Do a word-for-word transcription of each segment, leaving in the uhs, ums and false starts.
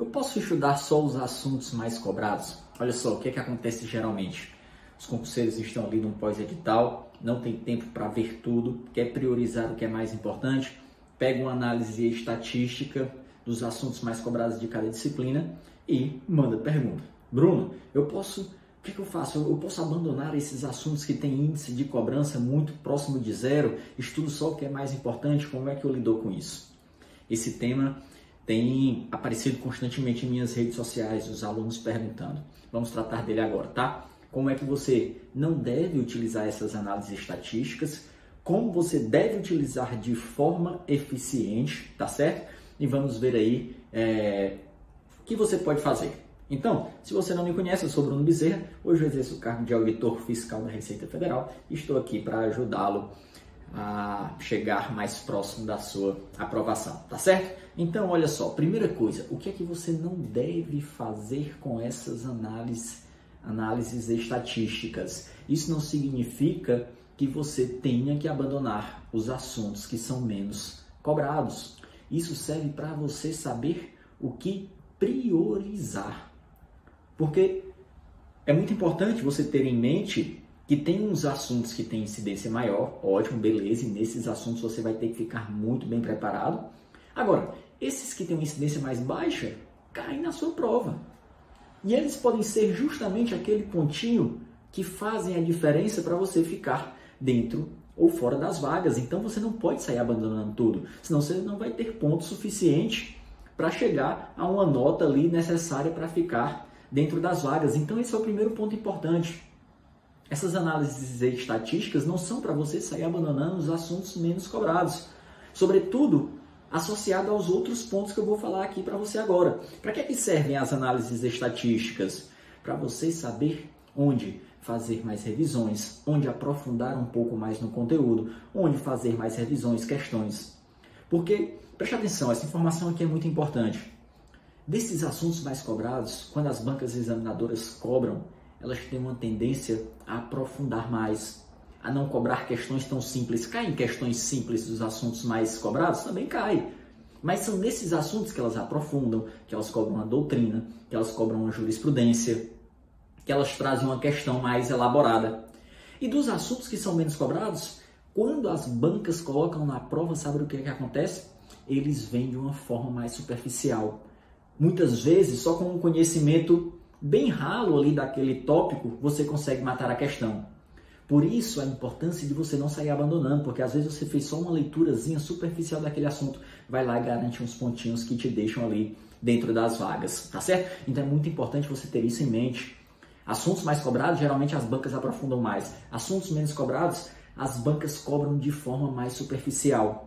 Eu posso estudar só os assuntos mais cobrados? Olha só, o que é que acontece geralmente? Os concurseiros estão ali num pós-edital, não tem tempo para ver tudo, quer priorizar o que é mais importante, pega uma análise estatística dos assuntos mais cobrados de cada disciplina e manda pergunta. Bruno, eu posso... O que, que eu faço? Eu posso abandonar esses assuntos que têm índice de cobrança muito próximo de zero? Estudo só o que é mais importante? Como é que eu lido com isso? Esse tema tem aparecido constantemente em minhas redes sociais, os alunos perguntando. Vamos tratar dele agora, tá? Como é que você não deve utilizar essas análises estatísticas? Como você deve utilizar de forma eficiente, tá certo? E vamos ver aí é, o que você pode fazer. Então, se você não me conhece, eu sou Bruno Bezerra, hoje eu exerço o cargo de auditor fiscal da Receita Federal e estou aqui para ajudá-lo a chegar mais próximo da sua aprovação, tá certo? Então, olha só, primeira coisa, o que é que você não deve fazer com essas análises, análises estatísticas? Isso não significa que você tenha que abandonar os assuntos que são menos cobrados. Isso serve para você saber o que priorizar. Porque é muito importante você ter em mente que tem uns assuntos que têm incidência maior, ótimo, beleza, e nesses assuntos você vai ter que ficar muito bem preparado. Agora, esses que têm uma incidência mais baixa, caem na sua prova. E eles podem ser justamente aquele pontinho que fazem a diferença para você ficar dentro ou fora das vagas. Então você não pode sair abandonando tudo, senão você não vai ter ponto suficiente para chegar a uma nota ali necessária para ficar dentro das vagas. Então esse é o primeiro ponto importante. Essas análises estatísticas não são para você sair abandonando os assuntos menos cobrados, sobretudo associado aos outros pontos que eu vou falar aqui para você agora. Para que é que servem as análises estatísticas? Para você saber onde fazer mais revisões, onde aprofundar um pouco mais no conteúdo, onde fazer mais revisões, questões. Porque, preste atenção, essa informação aqui é muito importante. Desses assuntos mais cobrados, quando as bancas examinadoras cobram, elas têm uma tendência a aprofundar mais, a não cobrar questões tão simples. Caem questões simples dos assuntos mais cobrados? Também cai. Mas são nesses assuntos que elas aprofundam, que elas cobram a doutrina, que elas cobram a jurisprudência, que elas trazem uma questão mais elaborada. E dos assuntos que são menos cobrados, quando as bancas colocam na prova, sabe o que é que acontece? Eles vêm de uma forma mais superficial. Muitas vezes, só com um conhecimento bem ralo ali daquele tópico, você consegue matar a questão. Por isso, a importância de você não sair abandonando, porque às vezes você fez só uma leiturazinha superficial daquele assunto, vai lá e garante uns pontinhos que te deixam ali dentro das vagas, tá certo? Então é muito importante você ter isso em mente. Assuntos mais cobrados, geralmente as bancas aprofundam mais. Assuntos menos cobrados, as bancas cobram de forma mais superficial.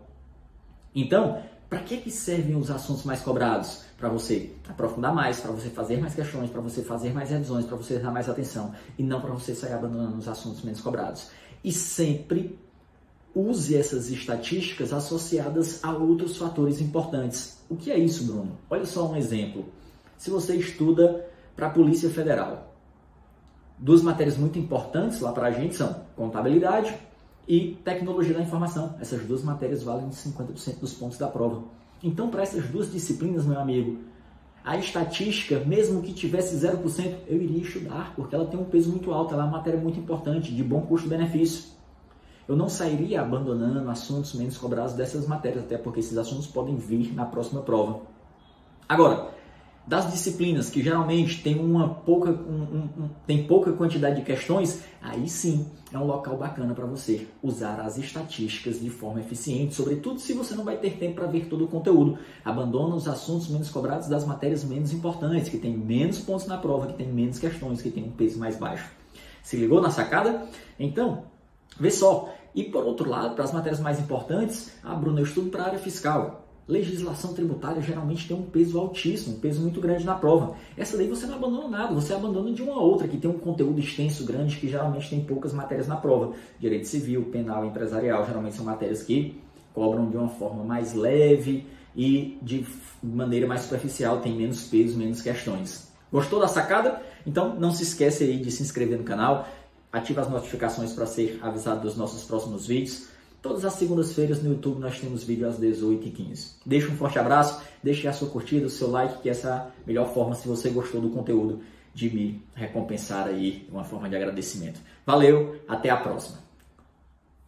Então, para que que servem os assuntos mais cobrados? Para você aprofundar mais, para você fazer mais questões, para você fazer mais revisões, para você dar mais atenção e não para você sair abandonando os assuntos menos cobrados. E sempre use essas estatísticas associadas a outros fatores importantes. O que é isso, Bruno? Olha só um exemplo. Se você estuda para a Polícia Federal, duas matérias muito importantes lá para a gente são contabilidade e tecnologia da informação. Essas duas matérias valem cinquenta por cento dos pontos da prova. Então, para essas duas disciplinas, meu amigo, a estatística, mesmo que tivesse zero por cento, eu iria estudar, porque ela tem um peso muito alto, ela é uma matéria muito importante, de bom custo-benefício. Eu não sairia abandonando assuntos menos cobrados dessas matérias, até porque esses assuntos podem vir na próxima prova. Agora, das disciplinas que geralmente tem, uma pouca, um, um, um, tem pouca quantidade de questões, aí sim é um local bacana para você usar as estatísticas de forma eficiente, sobretudo se você não vai ter tempo para ver todo o conteúdo. Abandona os assuntos menos cobrados das matérias menos importantes, que tem menos pontos na prova, que tem menos questões, que tem um peso mais baixo. Se ligou na sacada? Então, vê só. E por outro lado, para as matérias mais importantes, ah, Bruno, eu estudo para a área fiscal. Legislação tributária geralmente tem um peso altíssimo, um peso muito grande na prova. Essa daí você não abandona nada, você abandona de uma a outra, que tem um conteúdo extenso, grande, que geralmente tem poucas matérias na prova. Direito civil, penal, empresarial, geralmente são matérias que cobram de uma forma mais leve e de maneira mais superficial, tem menos peso, menos questões. Gostou da sacada? Então não se esquece aí de se inscrever no canal, ativa as notificações para ser avisado dos nossos próximos vídeos. Todas as segundas-feiras no YouTube nós temos vídeo às dezoito e quinze. Deixa um forte abraço, deixe a sua curtida, o seu like, que é essa melhor forma, se você gostou do conteúdo, de me recompensar aí, uma forma de agradecimento. Valeu, até a próxima.